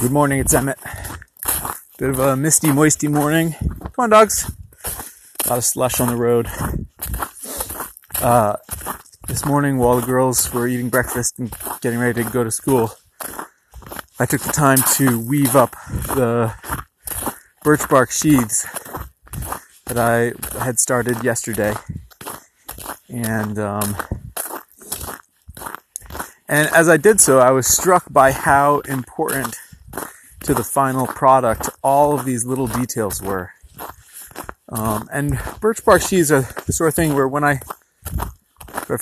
Good morning, it's Emmett. Bit of a misty, moisty morning. Come on, dogs. A lot of slush on the road. This morning, while the girls were eating breakfast and getting ready to go to school, I took the time to weave up the birch bark sheaths that I had started yesterday. And as I did so, I was struck by how important to the final product all of these little details were. And birch bark sheaths are the sort of thing where when I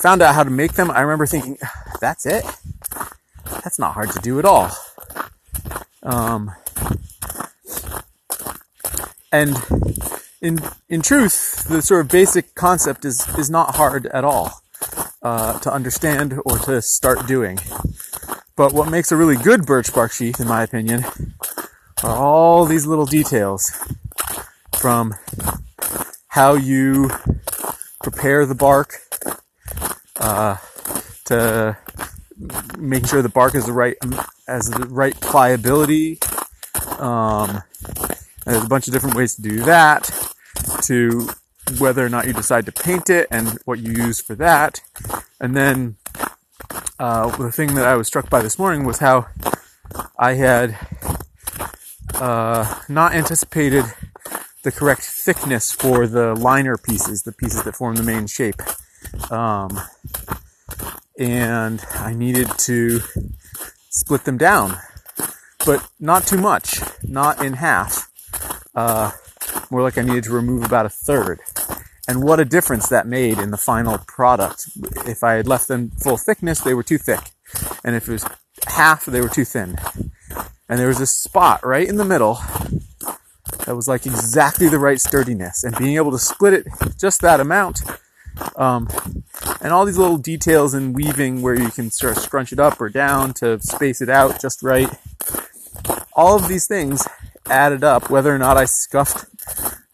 found out how to make them, I remember thinking, that's it? That's not hard to do at all. And in truth, the sort of basic concept is not hard at all to understand or to start doing. But what makes a really good birch bark sheath, in my opinion, are all these little details, from how you prepare the bark, to making sure the bark is the right pliability. There's a bunch of different ways to do that, to whether or not you decide to paint it and what you use for that. And then the thing that I was struck by this morning was how I had not anticipated the correct thickness for the liner pieces, the pieces that form the main shape. And I needed to split them down, but not too much, not in half. More like I needed to remove about a third. And what a difference that made in the final product. If I had left them full thickness, they were too thick. And if it was half, they were too thin. And there was this spot right in the middle that was like exactly the right sturdiness. And being able to split it just that amount, and all these little details in weaving where you can sort of scrunch it up or down to space it out just right. All of these things added up, whether or not I scuffed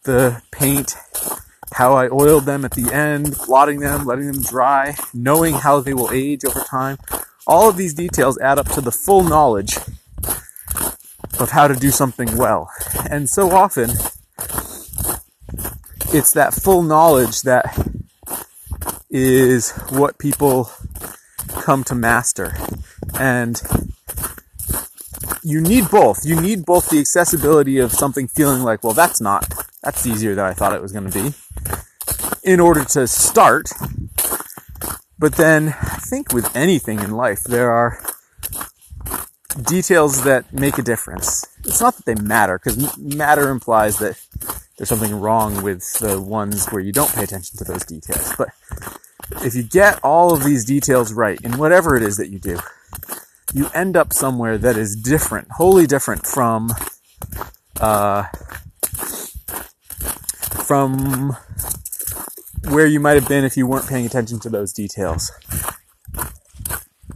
the paint, how I oiled them at the end, blotting them, letting them dry, knowing how they will age over time. All of these details add up to the full knowledge of how to do something well. And so often, it's that full knowledge that is what people come to master. And you need both. You need both the accessibility of something feeling like, well, that's easier than I thought it was going to be, in order to start. But then I think with anything in life, there are details that make a difference. It's not that they matter, because matter implies that there's something wrong with the ones where you don't pay attention to those details. But if you get all of these details right in whatever it is that you do, you end up somewhere that is different, wholly different from where you might have been if you weren't paying attention to those details.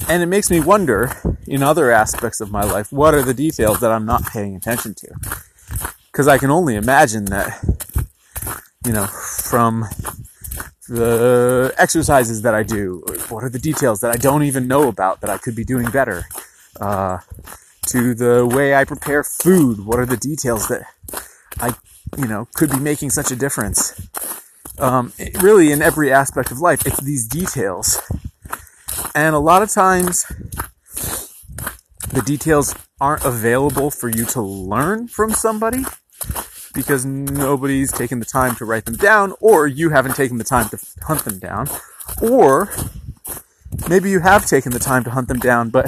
And it makes me wonder, in other aspects of my life, what are the details that I'm not paying attention to? Because I can only imagine that, from the exercises that I do, what are the details that I don't even know about that I could be doing better? To the way I prepare food, what are the details that I, could be making such a difference? Really, in every aspect of life, it's these details. And a lot of times, the details aren't available for you to learn from somebody, because nobody's taken the time to write them down, or you haven't taken the time to hunt them down, or maybe you have taken the time to hunt them down, but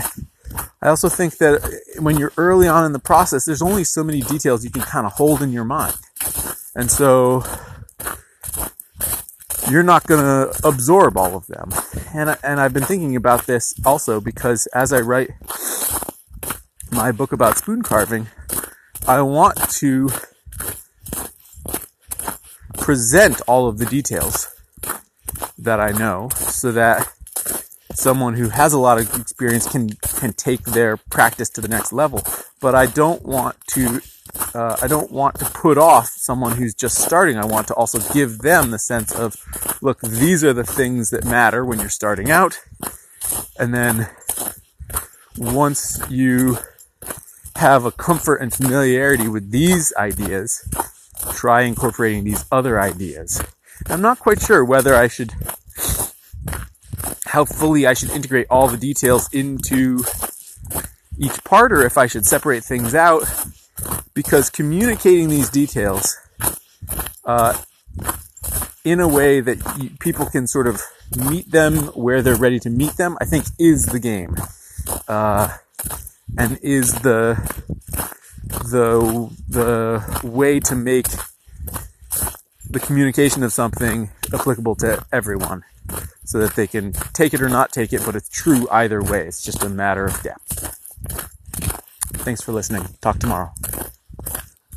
I also think that when you're early on in the process, there's only so many details you can kind of hold in your mind. And so you're not going to absorb all of them. And I've been thinking about this also, because as I write my book about spoon carving, I want to present all of the details that I know, so that someone who has a lot of experience can take their practice to the next level. But I don't want to put off someone who's just starting. I want to also give them the sense of, look, these are the things that matter when you're starting out. And then once you have a comfort and familiarity with these ideas, try incorporating these other ideas. I'm not quite sure whether I should, how fully I should integrate all the details into each part, or if I should separate things out, because communicating these details in a way that people can sort of meet them where they're ready to meet them, I think is the game, and is the way to make the communication of something applicable to everyone, so that they can take it or not take it, but it's true either way. It's just a matter of depth. Thanks for listening. Talk tomorrow.